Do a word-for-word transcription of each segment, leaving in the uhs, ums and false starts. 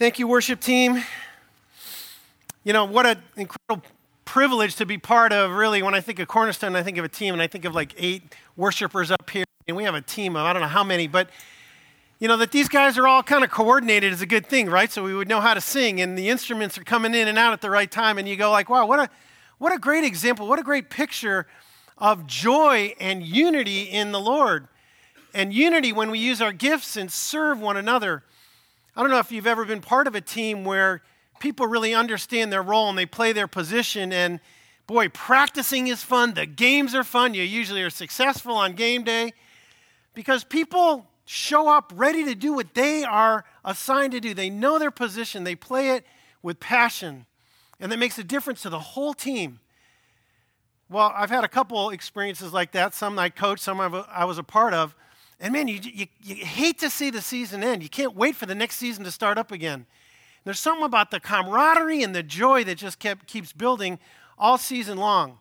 Thank you, worship team. You know, what an incredible privilege to be part of, really. When I think of Cornerstone, I think of a team, and I think of like eight worshipers up here, and we have a team of I don't know how many, but you know, that these guys are all kind of coordinated is a good thing, right? So we would know how to sing, and the instruments are coming in and out at the right time, and you go like, wow, what a what a great example, what a great picture of joy and unity in the Lord, and unity when we use our gifts and serve one another. I don't know if you've ever been part of a team where people really understand their role and they play their position, and boy, practicing is fun, the games are fun, you usually are successful on game day, because people show up ready to do what they are assigned to do. They know their position. They play it with passion. And that makes a difference to the whole team. Well, I've had a couple experiences like that. Some I coached, some I was a part of. And man, you, you, you hate to see the season end. You can't wait for the next season to start up again. There's something about the camaraderie and the joy that just kept keeps building all season long.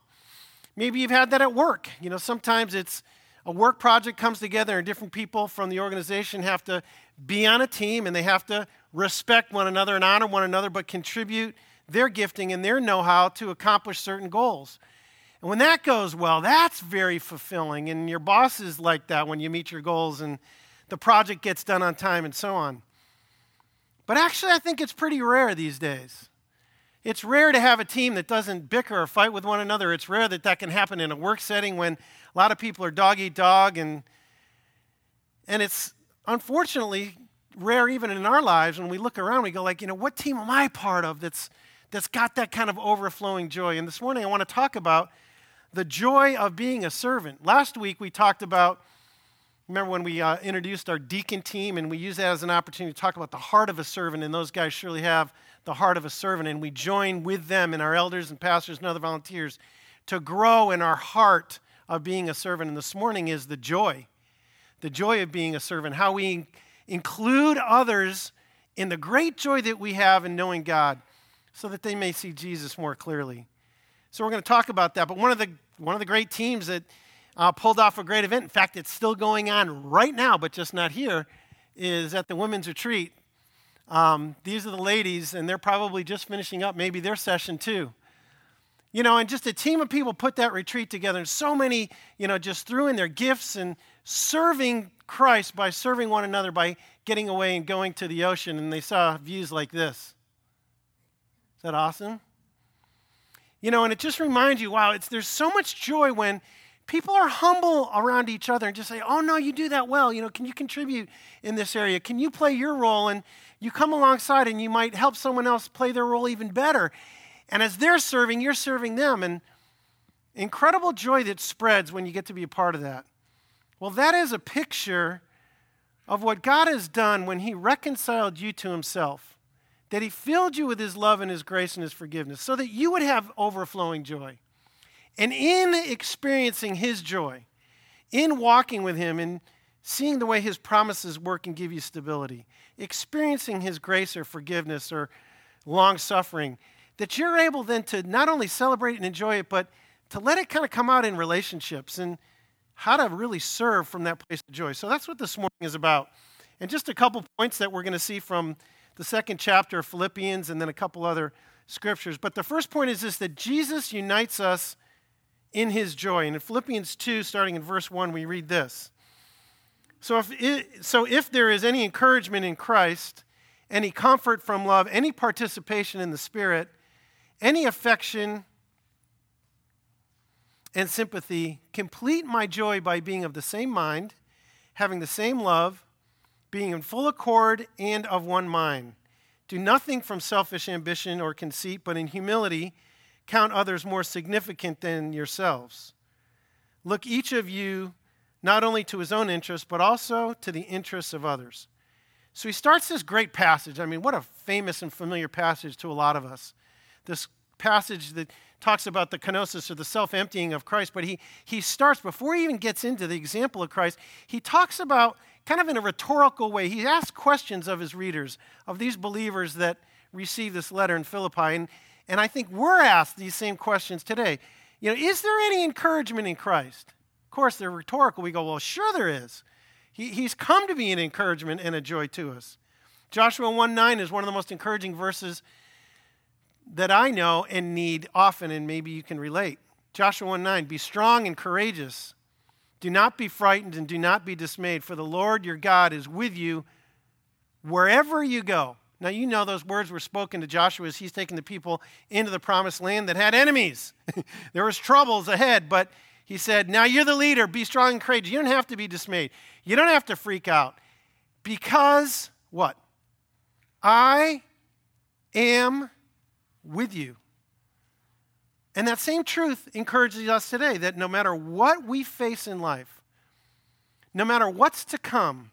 Maybe you've had that at work. You know, sometimes it's a work project comes together and different people from the organization have to be on a team and they have to respect one another and honor one another, but contribute their gifting and their know-how to accomplish certain goals. And when that goes well, that's very fulfilling. And your boss is like that when you meet your goals and the project gets done on time and so on. But actually, I think it's pretty rare these days. It's rare to have a team that doesn't bicker or fight with one another. It's rare that that can happen in a work setting when a lot of people are dog-eat-dog. And, and it's unfortunately rare even in our lives when we look around, we go like, you know, what team am I part of that's that's got that kind of overflowing joy? And this morning I want to talk about the joy of being a servant. Last week we talked about, remember when we uh, introduced our deacon team, and we used that as an opportunity to talk about the heart of a servant, and those guys surely have the heart of a servant, and we join with them and our elders and pastors and other volunteers to grow in our heart of being a servant. And this morning is the joy, the joy of being a servant, how we include others in the great joy that we have in knowing God so that they may see Jesus more clearly. So we're going to talk about that. But one of the one of the great teams that uh, pulled off a great event, in fact, it's still going on right now, but just not here, is at the women's retreat. Um, these are the ladies, and they're probably just finishing up maybe their session too. You know, and just a team of people put that retreat together, and so many, you know, just threw in their gifts and serving Christ by serving one another, by getting away and going to the ocean, and they saw views like this. Is that awesome? You know, and it just reminds you, wow, it's there's so much joy when people are humble around each other and just say, oh, no, you do that well. You know, can you contribute in this area? Can you play your role? And you come alongside and you might help someone else play their role even better. And as they're serving, you're serving them. And incredible joy that spreads when you get to be a part of that. Well, that is a picture of what God has done when he reconciled you to himself, that he filled you with his love and his grace and his forgiveness so that you would have overflowing joy. And in experiencing his joy, in walking with him and seeing the way his promises work and give you stability, experiencing his grace or forgiveness or long-suffering, that you're able then to not only celebrate and enjoy it, but to let it kind of come out in relationships and how to really serve from that place of joy. So that's what this morning is about. And just a couple points that we're going to see from the second chapter of Philippians and then a couple other scriptures. But the first point is this, that Jesus unites us in his joy. And in Philippians two, starting in verse one, we read this. So if, it, so if there is any encouragement in Christ, any comfort from love, any participation in the Spirit, any affection and sympathy, complete my joy by being of the same mind, having the same love, being in full accord and of one mind. Do nothing from selfish ambition or conceit, but in humility count others more significant than yourselves. Look each of you not only to his own interests, but also to the interests of others. So he starts this great passage. I mean, what a famous and familiar passage to a lot of us. This passage that talks about the kenosis or the self-emptying of Christ, but he he starts, before he even gets into the example of Christ, he talks about, kind of in a rhetorical way, he asks questions of his readers, of these believers that received this letter in Philippi, and, and I think we're asked these same questions today. You know, is there any encouragement in Christ? Of course, they're rhetorical. We go, well, sure there is. He, he's come to be an encouragement and a joy to us. Joshua one nine is one of the most encouraging verses that I know and need often, and maybe you can relate. Joshua one nine, be strong and courageous. Do not be frightened and do not be dismayed, for the Lord your God is with you wherever you go. Now, you know those words were spoken to Joshua as he's taking the people into the promised land that had enemies. There was troubles ahead, but he said, now you're the leader. Be strong and courageous. You don't have to be dismayed. You don't have to freak out because what? I am with you. And that same truth encourages us today that no matter what we face in life, no matter what's to come,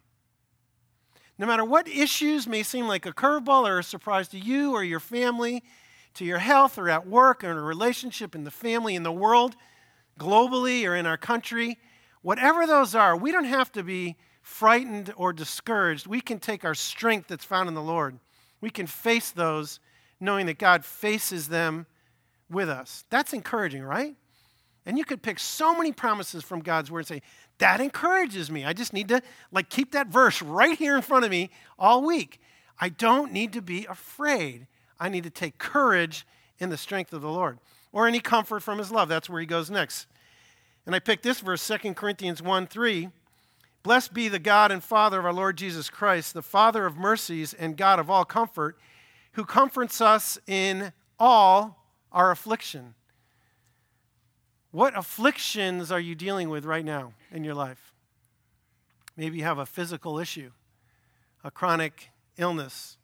no matter what issues may seem like a curveball or a surprise to you or your family, to your health or at work or in a relationship, in the family, in the world, globally or in our country, whatever those are, we don't have to be frightened or discouraged. We can take our strength that's found in the Lord. We can face those knowing that God faces them with us. That's encouraging, right? And you could pick so many promises from God's word and say, that encourages me. I just need to like keep that verse right here in front of me all week. I don't need to be afraid. I need to take courage in the strength of the Lord. Or any comfort from his love. That's where he goes next. And I picked this verse, Second Corinthians one three. Blessed be the God and Father of our Lord Jesus Christ, the Father of mercies and God of all comfort, who comforts us in all our affliction. What afflictions are you dealing with right now in your life? Maybe you have a physical issue, a chronic illness.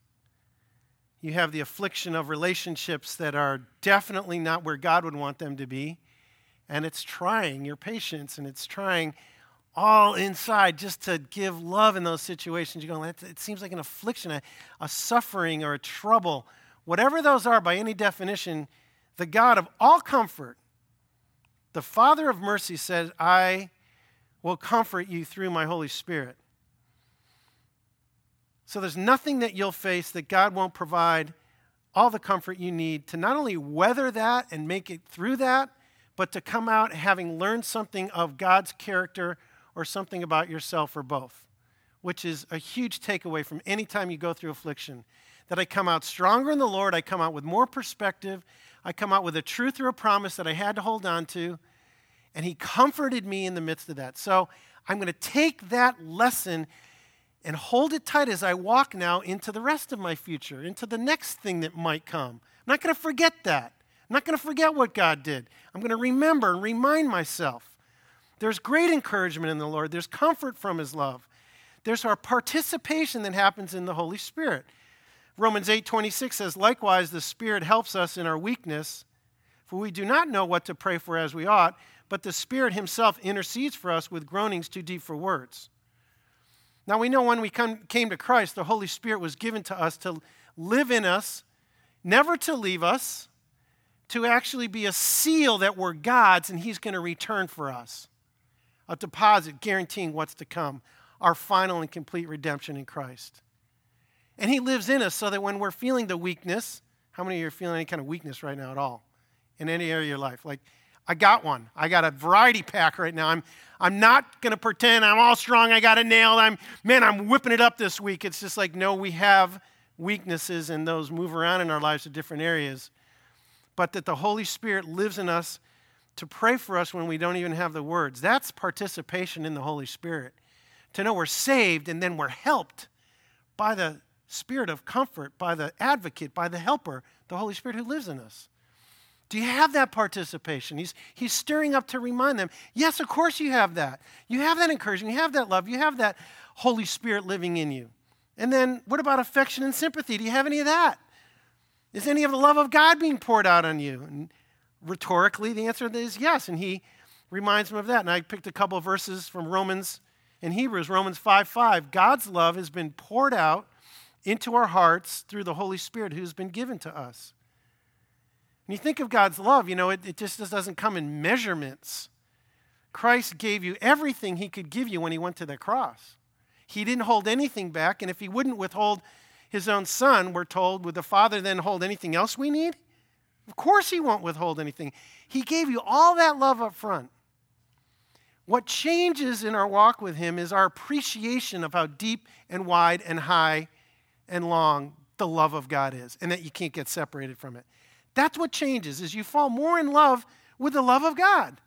You have the affliction of relationships that are definitely not where God would want them to be, and it's trying your patience, and it's trying all inside just to give love in those situations. You're going, it seems like an affliction, a, a suffering or a trouble. Whatever those are, by any definition, the God of all comfort, the Father of mercy, says, I will comfort you through my Holy Spirit. So there's nothing that you'll face that God won't provide all the comfort you need to not only weather that and make it through that, but to come out having learned something of God's character or something about yourself or both, which is a huge takeaway from any time you go through affliction, that I come out stronger in the Lord, I come out with more perspective, I come out with a truth or a promise that I had to hold on to, and he comforted me in the midst of that. So I'm going to take that lesson and hold it tight as I walk now into the rest of my future, into the next thing that might come. I'm not going to forget that. I'm not going to forget what God did. I'm going to remember and remind myself. There's great encouragement in the Lord. There's comfort from his love. There's our participation that happens in the Holy Spirit. Romans eight twenty-six says, likewise, the Spirit helps us in our weakness, for we do not know what to pray for as we ought, but the Spirit himself intercedes for us with groanings too deep for words. Now, we know when we come, came to Christ, the Holy Spirit was given to us to live in us, never to leave us, to actually be a seal that we're God's and he's going to return for us, a deposit guaranteeing what's to come, our final and complete redemption in Christ. And he lives in us so that when we're feeling the weakness, how many of you are feeling any kind of weakness right now at all in any area of your life? Like, I got one. I got a variety pack right now. I'm I'm not going to pretend I'm all strong. I got it nailed. I'm, man, I'm whipping it up this week. It's just like, no, we have weaknesses, and those move around in our lives to different areas. But that the Holy Spirit lives in us to pray for us when we don't even have the words. That's participation in the Holy Spirit. To know we're saved and then we're helped by the Spirit of comfort, by the advocate, by the helper, the Holy Spirit who lives in us. Do you have that participation? He's, he's stirring up to remind them, yes, of course you have that. You have that encouragement. You have that love. You have that Holy Spirit living in you. And then what about affection and sympathy? Do you have any of that? Is any of the love of God being poured out on you? And rhetorically, the answer is yes, and he reminds them of that. And I picked a couple of verses from Romans and Hebrews, Romans five five. God's love has been poured out into our hearts through the Holy Spirit who's been given to us. When you think of God's love, you know, it, it just doesn't come in measurements. Christ gave you everything he could give you when he went to the cross. He didn't hold anything back, and if he wouldn't withhold his own son, we're told, would the Father then hold anything else we need? Of course he won't withhold anything. He gave you all that love up front. What changes in our walk with him is our appreciation of how deep and wide and high and long the love of God is, and that you can't get separated from it. That's what changes, is you fall more in love with the love of God.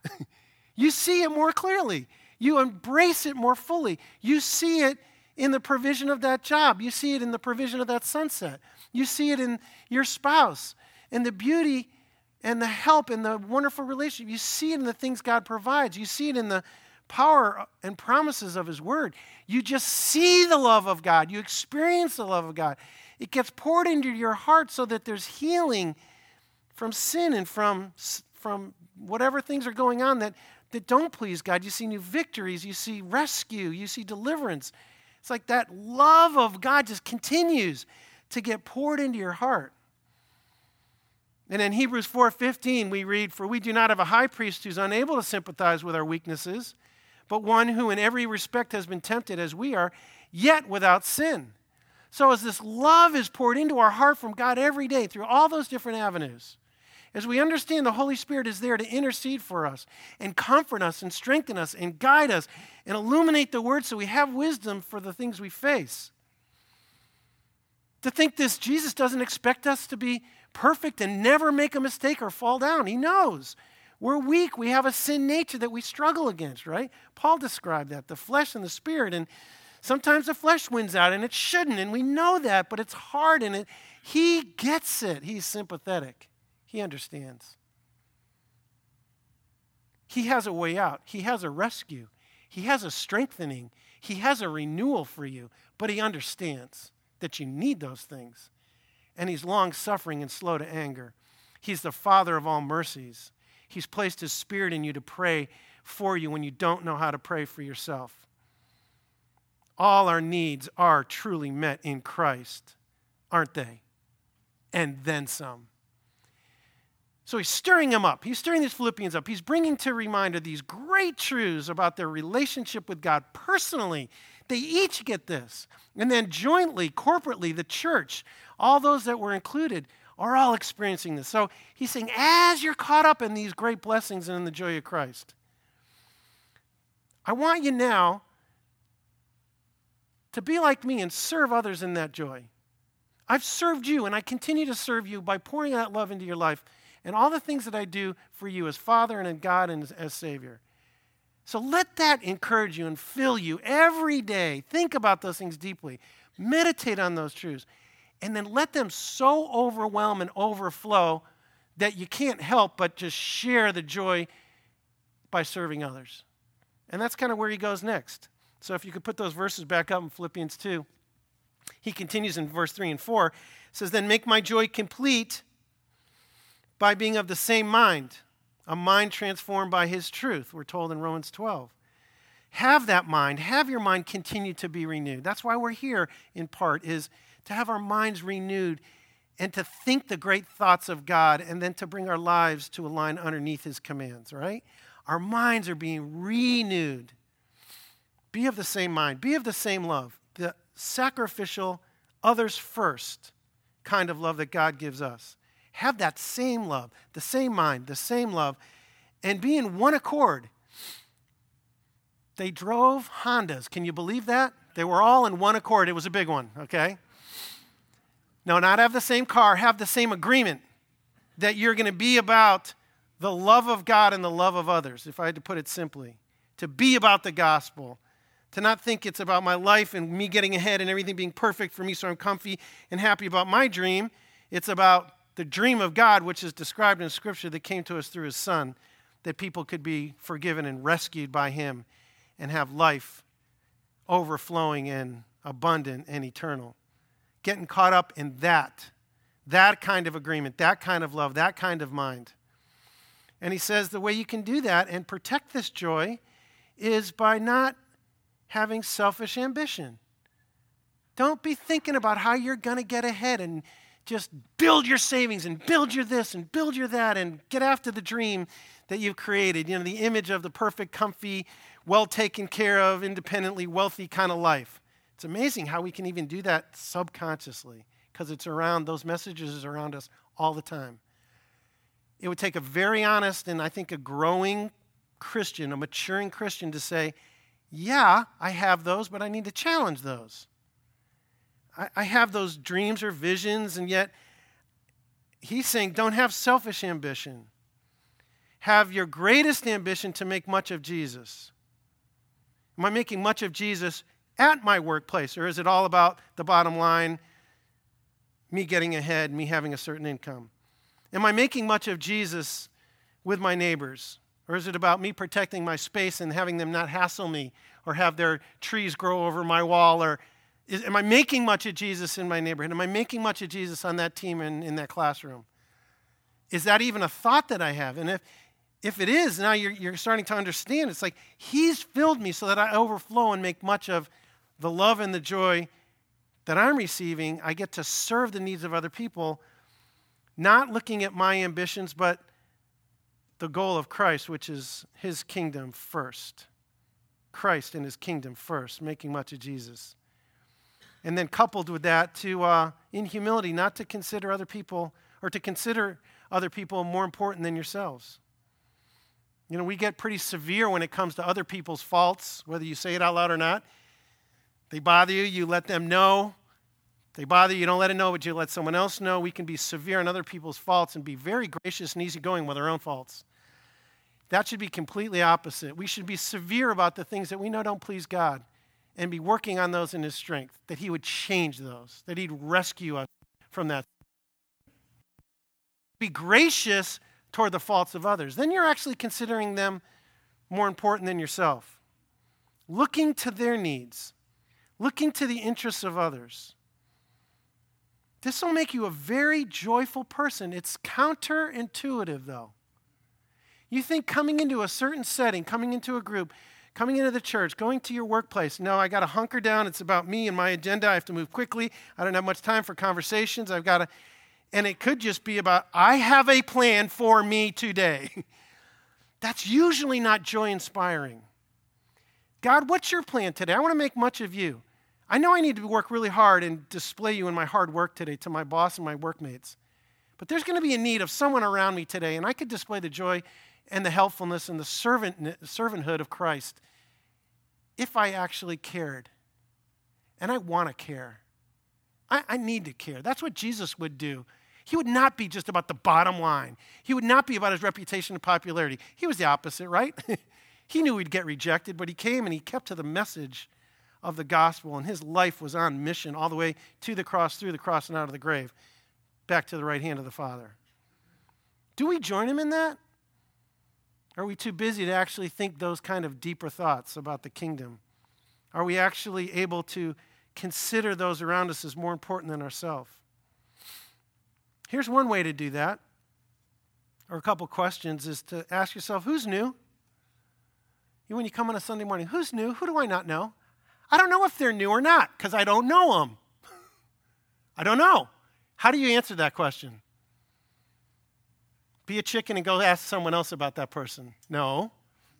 You see it more clearly. You embrace it more fully. You see it in the provision of that job. You see it in the provision of that sunset. You see it in your spouse and the beauty and the help and the wonderful relationship. You see it in the things God provides. You see it in the power and promises of his word. You just see the love of God. You experience the love of God. It gets poured into your heart so that there's healing from sin and from, from whatever things are going on that, that don't please God. You see new victories. You see rescue. You see deliverance. It's like that love of God just continues to get poured into your heart. And in Hebrews four fifteen, we read, "For we do not have a high priest who's unable to sympathize with our weaknesses, but one who in every respect has been tempted as we are, yet without sin." So as this love is poured into our heart from God every day through all those different avenues, as we understand the Holy Spirit is there to intercede for us and comfort us and strengthen us and guide us and illuminate the word so we have wisdom for the things we face. To think this, Jesus doesn't expect us to be perfect and never make a mistake or fall down. He knows. We're weak. We have a sin nature that we struggle against, right? Paul described that, the flesh and the spirit. And sometimes the flesh wins out, and it shouldn't, and we know that, but it's hard, and it, he gets it. He's sympathetic. He understands. He has a way out. He has a rescue. He has a strengthening. He has a renewal for you, but he understands that you need those things. And he's long-suffering and slow to anger. He's the Father of all mercies. He's placed his Spirit in you to pray for you when you don't know how to pray for yourself. All our needs are truly met in Christ, aren't they? And then some. So he's stirring them up. He's stirring these Philippians up. He's bringing to reminder these great truths about their relationship with God personally. They each get this. And then jointly, corporately, the church, all those that were included are all experiencing this. So he's saying, as you're caught up in these great blessings and in the joy of Christ, I want you now to be like me and serve others in that joy. I've served you, and I continue to serve you by pouring out love into your life and all the things that I do for you as Father and as God and as, as Savior. So let that encourage you and fill you every day. Think about those things deeply. Meditate on those truths. And then let them so overwhelm and overflow that you can't help but just share the joy by serving others. And that's kind of where he goes next. So if you could put those verses back up in Philippians two. He continues in verse three and four. It says, "Then make my joy complete by being of the same mind, a mind transformed by his truth," we're told in Romans twelve. Have that mind, have your mind continue to be renewed. That's why we're here, in part, is to have our minds renewed and to think the great thoughts of God and then to bring our lives to align underneath his commands, right? Our minds are being renewed. Be of the same mind, be of the same love, the sacrificial, others first kind of love that God gives us. Have that same love, the same mind, the same love, and be in one accord. They drove Hondas. Can you believe that? They were all in one accord. It was a big one, okay? No, not have the same car, have the same agreement that you're going to be about the love of God and the love of others, if I had to put it simply. To be about the gospel. To not think it's about my life and me getting ahead and everything being perfect for me so I'm comfy and happy about my dream. It's about the dream of God, which is described in Scripture, that came to us through his Son, that people could be forgiven and rescued by him and have life overflowing and abundant and eternal. Getting caught up in that, that kind of agreement, that kind of love, that kind of mind. And he says the way you can do that and protect this joy is by not having selfish ambition. Don't be thinking about how you're going to get ahead and just build your savings and build your this and build your that and get after the dream that you've created. You know, the image of the perfect, comfy, well taken care of, independently wealthy kind of life. It's amazing how we can even do that subconsciously because it's around, those messages are around us all the time. It would take a very honest and I think a growing Christian, a maturing Christian to say, yeah, I have those, but I need to challenge those. I, I have those dreams or visions, and yet he's saying, don't have selfish ambition. Have your greatest ambition to make much of Jesus. Am I making much of Jesus at my workplace, or is it all about the bottom line, me getting ahead, me having a certain income? Am I making much of Jesus with my neighbors, or is it about me protecting my space and having them not hassle me or have their trees grow over my wall? Or is, am I making much of Jesus in my neighborhood? Am I making much of Jesus on that team and in that classroom? Is that even a thought that I have? And if If it is, now you're, you're starting to understand. It's like he's filled me so that I overflow and make much of the love and the joy that I'm receiving. I get to serve the needs of other people, not looking at my ambitions, but the goal of Christ, which is his kingdom first. Christ and his kingdom first, making much of Jesus. And then coupled with that, to uh, in humility, not to consider other people or to consider other people more important than yourselves. You know, we get pretty severe when it comes to other people's faults, whether you say it out loud or not. They bother you, you let them know. They bother you, you don't let it know, but you let someone else know. We can be severe on other people's faults and be very gracious and easygoing with our own faults. That should be completely opposite. We should be severe about the things that we know don't please God and be working on those in his strength, that he would change those, that he'd rescue us from that. Be gracious toward the faults of others, then you're actually considering them more important than yourself. Looking to their needs, looking to the interests of others. This will make you a very joyful person. It's counterintuitive, though. You think coming into a certain setting, coming into a group, coming into the church, going to your workplace, no, I got to hunker down. It's about me and my agenda. I have to move quickly. I don't have much time for conversations. I've got to... And it could just be about, I have a plan for me today. That's usually not joy-inspiring. God, what's your plan today? I want to make much of you. I know I need to work really hard and display you in my hard work today to my boss and my workmates. But there's going to be a need of someone around me today, and I could display the joy and the helpfulness and the servant servanthood of Christ if I actually cared. And I want to care. I, I need to care. That's what Jesus would do. He would not be just about the bottom line. He would not be about his reputation and popularity. He was the opposite, right? He knew he'd get rejected, but he came and he kept to the message of the gospel, and his life was on mission all the way to the cross, through the cross, and out of the grave, back to the right hand of the Father. Do we join him in that? Are we too busy to actually think those kind of deeper thoughts about the kingdom? Are we actually able to consider those around us as more important than ourselves? Here's one way to do that, or a couple questions, is to ask yourself, who's new? When you come on a Sunday morning, who's new? Who do I not know? I don't know if they're new or not, because I don't know them. I don't know. How do you answer that question? Be a chicken and go ask someone else about that person. No,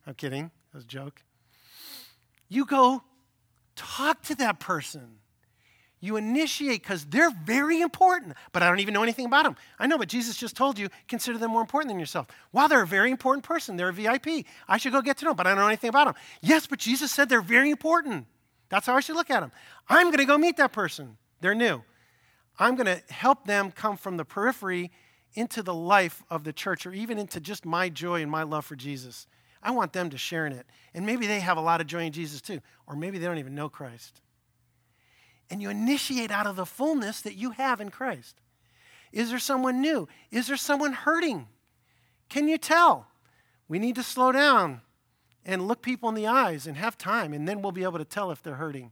I'm kidding. That was a joke. You go talk to that person. You initiate because they're very important, but I don't even know anything about them. I know, but Jesus just told you, consider them more important than yourself. Wow, they're a very important person. They're a V I P. I should go get to know them, but I don't know anything about them. Yes, but Jesus said they're very important. That's how I should look at them. I'm going to go meet that person. They're new. I'm going to help them come from the periphery into the life of the church, or even into just my joy and my love for Jesus. I want them to share in it. And maybe they have a lot of joy in Jesus too. Or maybe they don't even know Christ. And you initiate out of the fullness that you have in Christ. Is there someone new? Is there someone hurting? Can you tell? We need to slow down and look people in the eyes and have time. And then we'll be able to tell if they're hurting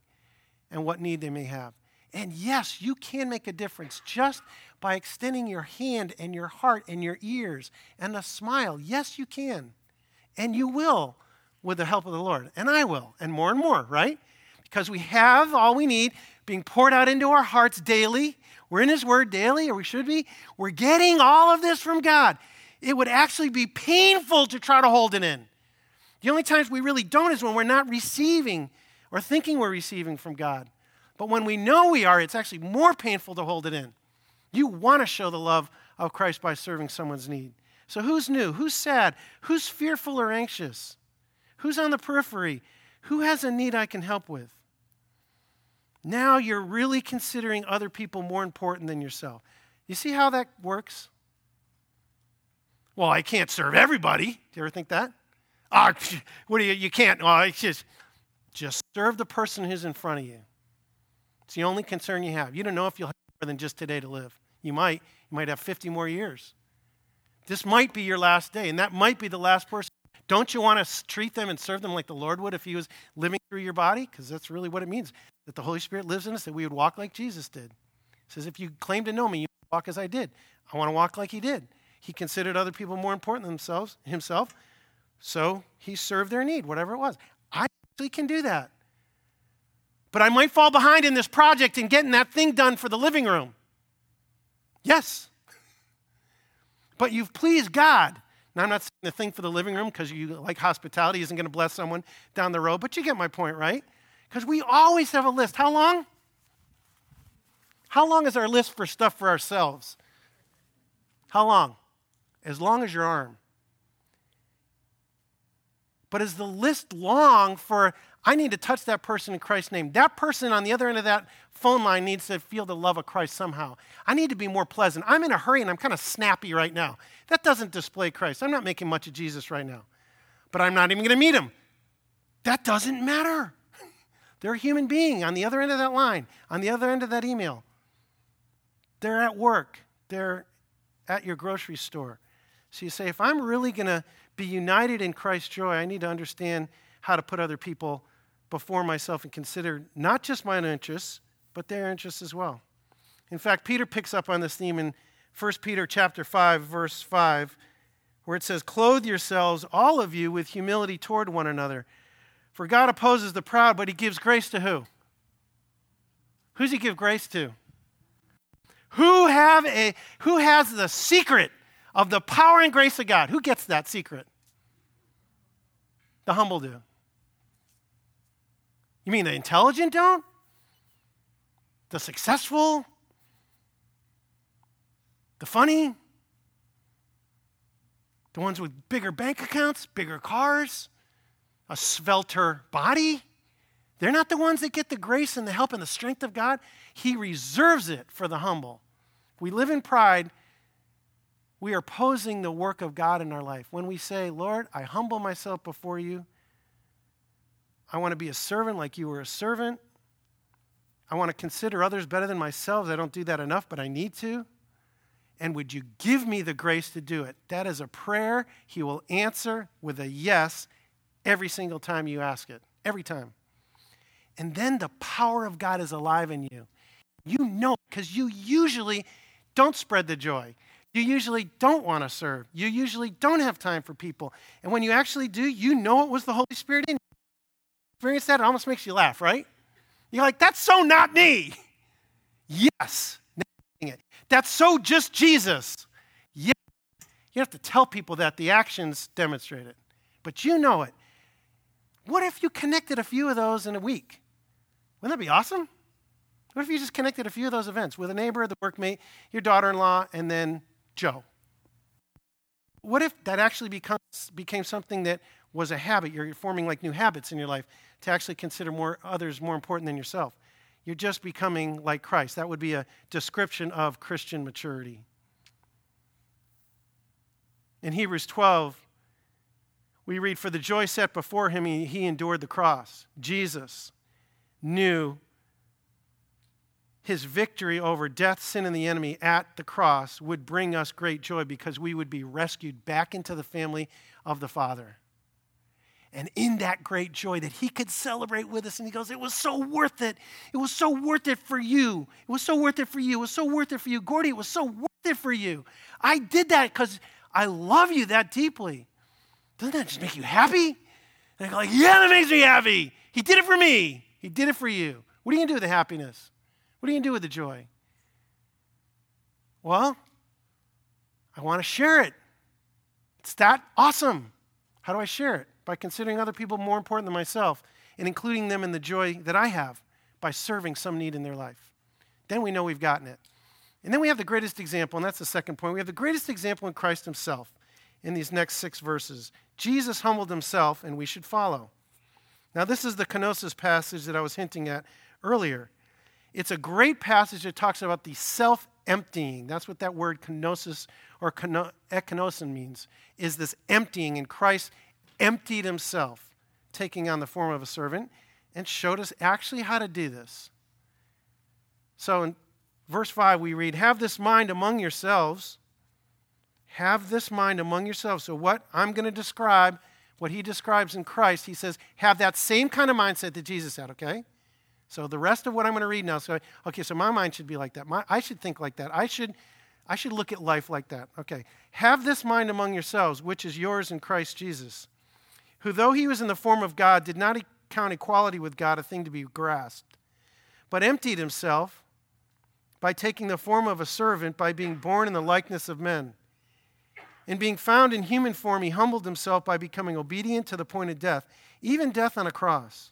and what need they may have. And yes, you can make a difference just by extending your hand and your heart and your ears and a smile. Yes, you can. And you will with the help of the Lord. And I will. And more and more, right? Because we have all we need being poured out into our hearts daily. We're in his word daily, or we should be. We're getting all of this from God. It would actually be painful to try to hold it in. The only times we really don't is when we're not receiving or thinking we're receiving from God. But when we know we are, it's actually more painful to hold it in. You want to show the love of Christ by serving someone's need. So who's new? Who's sad? Who's fearful or anxious? Who's on the periphery? Who has a need I can help with? Now you're really considering other people more important than yourself. You see how that works? Well, I can't serve everybody. Do you ever think that? Ah, oh, what do you, you can't, oh, it's just, just serve the person who's in front of you. It's the only concern you have. You don't know if you'll have more than just today to live. You might, you might have fifty more years. This might be your last day, and that might be the last person. Don't you want to treat them and serve them like the Lord would if he was living through your body? Because that's really what it means, that the Holy Spirit lives in us, that we would walk like Jesus did. He says, if you claim to know me, you walk as I did. I want to walk like he did. He considered other people more important than themselves, himself, so he served their need, whatever it was. I actually can do that. But I might fall behind in this project in getting that thing done for the living room. Yes. But you've pleased God. Now, I'm not saying the thing for the living room because you like hospitality isn't going to bless someone down the road, but you get my point, right? Because we always have a list. How long? How long is our list for stuff for ourselves? How long? As long as your arm. But is the list long for, I need to touch that person in Christ's name. That person on the other end of that phone line needs to feel the love of Christ somehow. I need to be more pleasant. I'm in a hurry and I'm kind of snappy right now. That doesn't display Christ. I'm not making much of Jesus right now. But I'm not even going to meet him. That doesn't matter. They're a human being on the other end of that line, on the other end of that email. They're at work. They're at your grocery store. So you say, if I'm really going to be united in Christ's joy, I need to understand how to put other people before myself and consider not just my own interests, but their interests as well. In fact, Peter picks up on this theme in First Peter chapter five, verse five, where it says, "Clothe yourselves, all of you, with humility toward one another. For God opposes the proud, but he gives grace to who?" Who's he give grace to? Who have a who has the secret of the power and grace of God? Who gets that secret? The humble do. You mean the intelligent don't? The successful? The funny? The ones with bigger bank accounts, bigger cars, a svelter body? They're not the ones that get the grace and the help and the strength of God. He reserves it for the humble. If we live in pride, we are opposing the work of God in our life. When we say, "Lord, I humble myself before you. I want to be a servant like you were a servant. I want to consider others better than myself. I don't do that enough, but I need to. And would you give me the grace to do it?" That is a prayer he will answer with a yes every single time you ask it. Every time. And then the power of God is alive in you. You know, because you usually don't spread the joy. You usually don't want to serve. You usually don't have time for people. And when you actually do, you know it was the Holy Spirit in you. Experience that, it almost makes you laugh, right? You're like, "That's so not me." Yes. That's so just Jesus. Yes. You have to tell people that. The actions demonstrate it. But you know it. What if you connected a few of those in a week? Wouldn't that be awesome? What if you just connected a few of those events with a neighbor, the workmate, your daughter-in-law, and then Joe? What if that actually becomes, became something that was a habit? You're forming like new habits in your life to actually consider more others more important than yourself. You're just becoming like Christ. That would be a description of Christian maturity. In Hebrews twelve, we read, "For the joy set before him, he, he endured the cross." Jesus knew his victory over death, sin, and the enemy at the cross would bring us great joy because we would be rescued back into the family of the Father. And in that great joy that he could celebrate with us, and he goes, "It was so worth it. It was so worth it for you. It was so worth it for you. It was so worth it for you. Gordy, it was so worth it for you. I did that because I love you that deeply." Doesn't that just make you happy? And I go like, "Yeah, that makes me happy. He did it for me. He did it for you." What are you going to do with the happiness? What are you going to do with the joy? Well, I want to share it. It's that awesome. How do I share it? By considering other people more important than myself and including them in the joy that I have by serving some need in their life. Then we know we've gotten it. And then we have the greatest example, and that's the second point. We have the greatest example in Christ himself in these next six verses. Jesus humbled himself, and we should follow. Now, this is the kenosis passage that I was hinting at earlier. It's a great passage that talks about the self-emptying. That's what that word kenosis or ekenosin means, is this emptying. And Christ emptied himself, taking on the form of a servant, and showed us actually how to do this. So in verse five, we read, have this mind among yourselves. Have this mind among yourselves. So what I'm going to describe, what he describes in Christ, he says, have that same kind of mindset that Jesus had, okay? So the rest of what I'm going to read now, so okay, so my mind should be like that. My, I should think like that. I should, I should look at life like that. Okay, have this mind among yourselves, which is yours in Christ Jesus, who though he was in the form of God, did not count equality with God a thing to be grasped, but emptied himself by taking the form of a servant, by being born in the likeness of men. And being found in human form, he humbled himself by becoming obedient to the point of death, even death on a cross.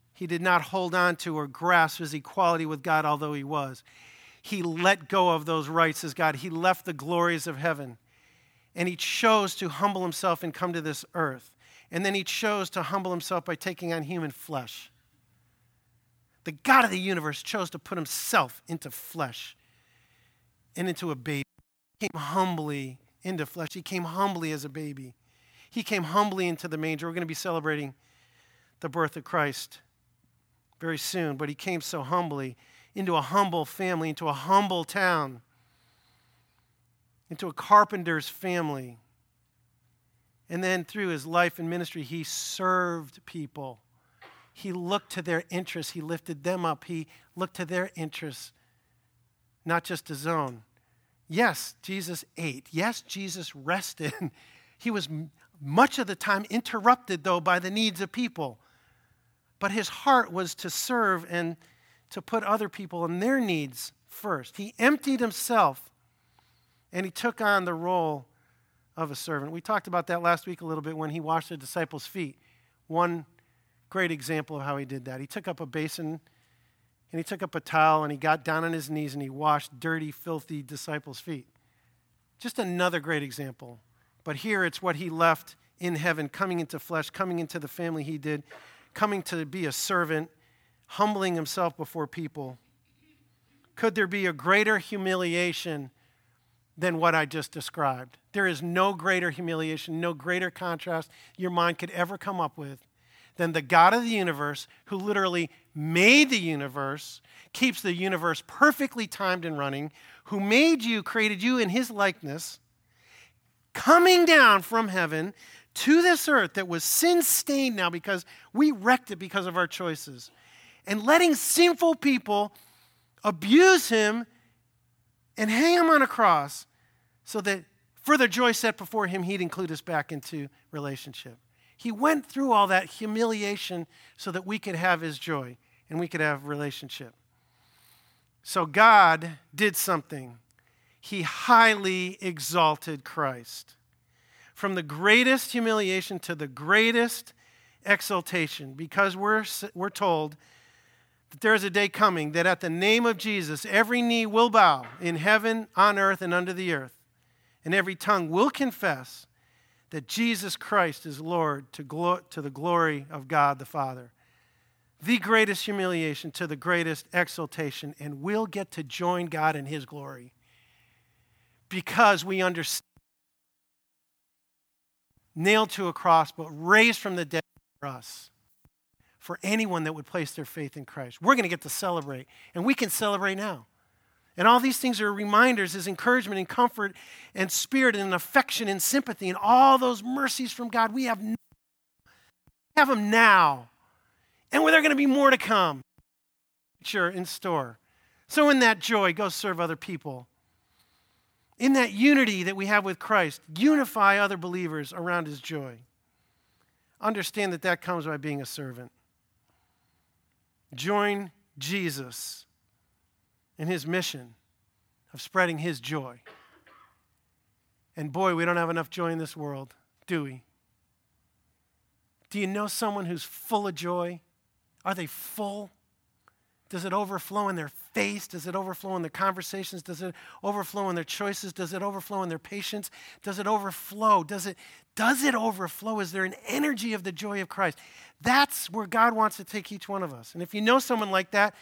He did not hold on to or grasp his equality with God, although he was. He let go of those rights as God. He left the glories of heaven. And he chose to humble himself and come to this earth. And then he chose to humble himself by taking on human flesh. The God of the universe chose to put himself into flesh and into a baby. He came humbly into flesh. He came humbly as a baby. He came humbly into the manger. We're going to be celebrating the birth of Christ very soon, but he came so humbly into a humble family, into a humble town, into a carpenter's family. And then through his life and ministry, he served people. He looked to their interests. He lifted them up. He looked to their interests, not just his own. Yes, Jesus ate. Yes, Jesus rested. He was much of the time interrupted, though, by the needs of people. But his heart was to serve and to put other people and their needs first. He emptied himself, and he took on the role of a servant. We talked about that last week a little bit when he washed the disciples' feet. One great example of how he did that. He took up a basin, and he took up a towel, and he got down on his knees, and he washed dirty, filthy disciples' feet. Just another great example. But here it's what he left in heaven, coming into flesh, coming into the family he did, coming to be a servant, humbling himself before people. Could there be a greater humiliation than what I just described? There is no greater humiliation, no greater contrast your mind could ever come up with than the God of the universe, who literally made the universe, keeps the universe perfectly timed and running, who made you, created you in his likeness, coming down from heaven to this earth that was sin-stained now because we wrecked it because of our choices, and letting sinful people abuse him and hang him on a cross so that for the joy set before him, he'd include us back into relationship. He went through all that humiliation so that we could have his joy and we could have relationship. So God did something. He highly exalted Christ. From the greatest humiliation to the greatest exaltation, because we're, we're told that there is a day coming that at the name of Jesus, every knee will bow in heaven, on earth, and under the earth, and every tongue will confess that Jesus Christ is Lord, to, glo- to the glory of God the Father. The greatest humiliation to the greatest exaltation, and we'll get to join God in his glory because we understand. Nailed to a cross, but raised from the dead for us, for anyone that would place their faith in Christ. We're going to get to celebrate, and we can celebrate now. And all these things are reminders, is encouragement and comfort and spirit and affection and sympathy and all those mercies from God. We have, now. We have them now, and there are going to be more to come in store. So in that joy, go serve other people. In that unity that we have with Christ, unify other believers around his joy. Understand that that comes by being a servant. Join Jesus in his mission of spreading his joy. And boy, we don't have enough joy in this world, do we? Do you know someone who's full of joy? Are they full? Does it overflow in their face? Does it overflow in their conversations? Does it overflow in their choices? Does it overflow in their patience? Does it overflow? Does it, does it overflow? Is there an energy of the joy of Christ? That's where God wants to take each one of us. And if you know someone like that,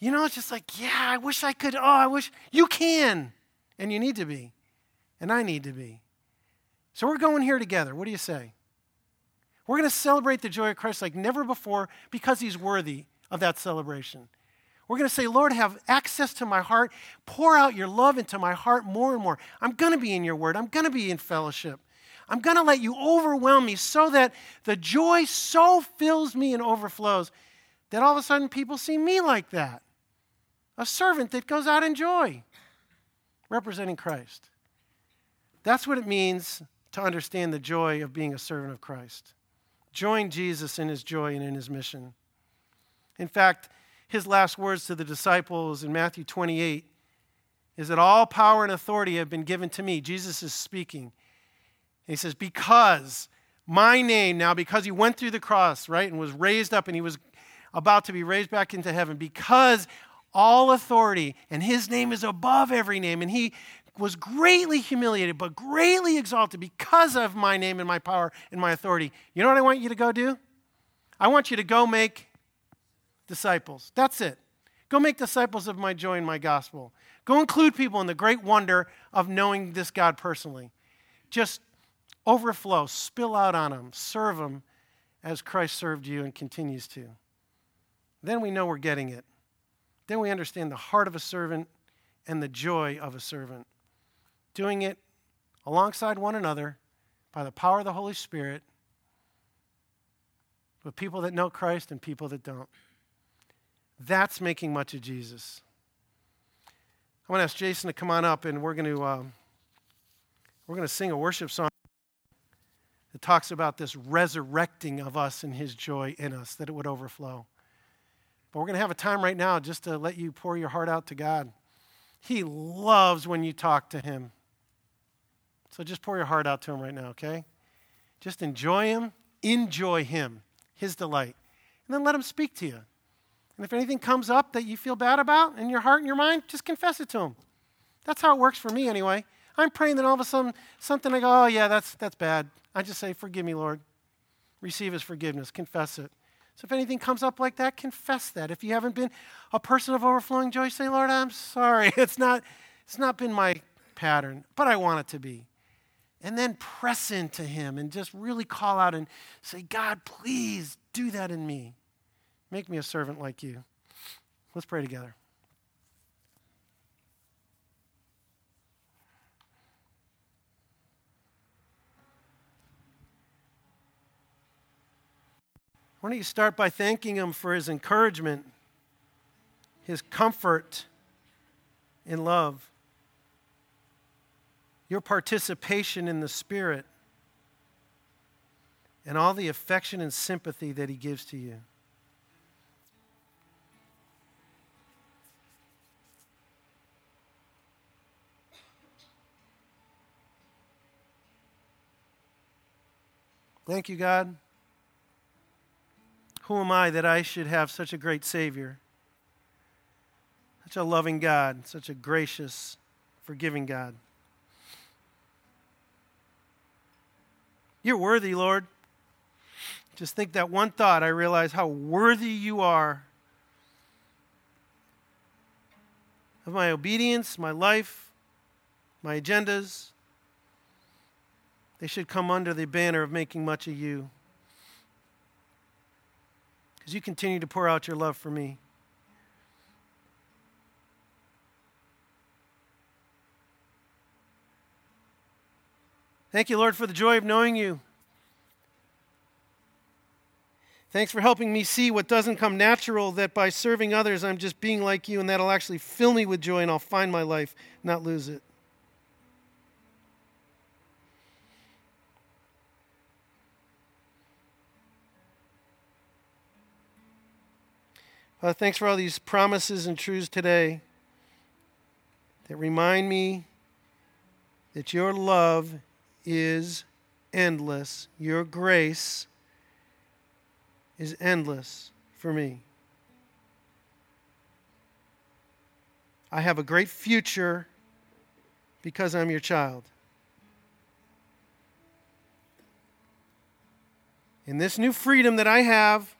you know, it's just like, yeah, I wish I could. Oh, I wish you can. And you need to be. And I need to be. So we're going here together. What do you say? We're going to celebrate the joy of Christ like never before because he's worthy of that celebration. We're going to say, Lord, have access to my heart. Pour out your love into my heart more and more. I'm going to be in your word. I'm going to be in fellowship. I'm going to let you overwhelm me so that the joy so fills me and overflows that all of a sudden people see me like that. A servant that goes out in joy, representing Christ. That's what it means to understand the joy of being a servant of Christ. Join Jesus in his joy and in his mission. In fact, his last words to the disciples in Matthew twenty-eight is that all power and authority have been given to me. Jesus is speaking. And he says, because my name now, because he went through the cross, right, and was raised up and he was about to be raised back into heaven, because all authority and his name is above every name and he was greatly humiliated but greatly exalted because of my name and my power and my authority. You know what I want you to go do? I want you to go make disciples. That's it. Go make disciples of my joy and my gospel. Go include people in the great wonder of knowing this God personally. Just overflow, spill out on them, serve them as Christ served you and continues to. Then we know we're getting it. Then we understand the heart of a servant and the joy of a servant. Doing it alongside one another by the power of the Holy Spirit with people that know Christ and people that don't. That's making much of Jesus. I want to ask Jason to come on up, and we're going to um, we're going to sing a worship song that talks about this resurrecting of us and his joy in us, that it would overflow. But we're going to have a time right now just to let you pour your heart out to God. He loves when you talk to him. So just pour your heart out to him right now, okay? Just enjoy him, enjoy him, his delight, and then let him speak to you. And if anything comes up that you feel bad about in your heart and your mind, just confess it to him. That's how it works for me anyway. I'm praying that all of a sudden something I go, oh yeah, that's that's bad. I just say, forgive me, Lord. Receive his forgiveness. Confess it. So if anything comes up like that, confess that. If you haven't been a person of overflowing joy, say, Lord, I'm sorry. It's not, it's not been my pattern, but I want it to be. And then press into him and just really call out and say, God, please do that in me. Make me a servant like you. Let's pray together. Why don't you start by thanking him for his encouragement, his comfort in love, your participation in the Spirit, and all the affection and sympathy that he gives to you. Thank you, God. Who am I that I should have such a great Savior, such a loving God, such a gracious, forgiving God? You're worthy, Lord. Just think that one thought, I realize how worthy you are of my obedience, my life, my agendas. They should come under the banner of making much of you. Because you continue to pour out your love for me. Thank you, Lord, for the joy of knowing you. Thanks for helping me see what doesn't come natural, that by serving others, I'm just being like you, and that'll actually fill me with joy, and I'll find my life, not lose it. Father, thanks for all these promises and truths today that remind me that your love is endless. Your grace is endless for me. I have a great future because I'm your child. And this new freedom that I have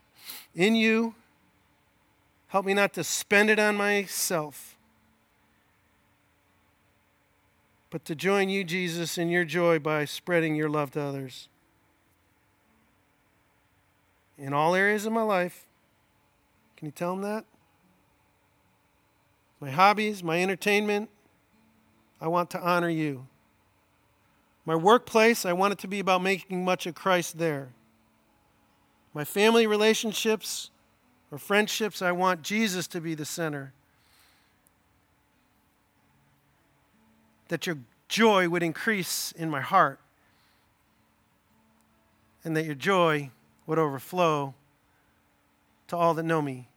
in you, help me not to spend it on myself, but to join you, Jesus, in your joy by spreading your love to others in all areas of my life. Can you tell them that? My hobbies, my entertainment, I want to honor you. My workplace, I want it to be about making much of Christ there. My family relationships or friendships, I want Jesus to be the center. That your joy would increase in my heart, and that your joy would overflow to all that know me.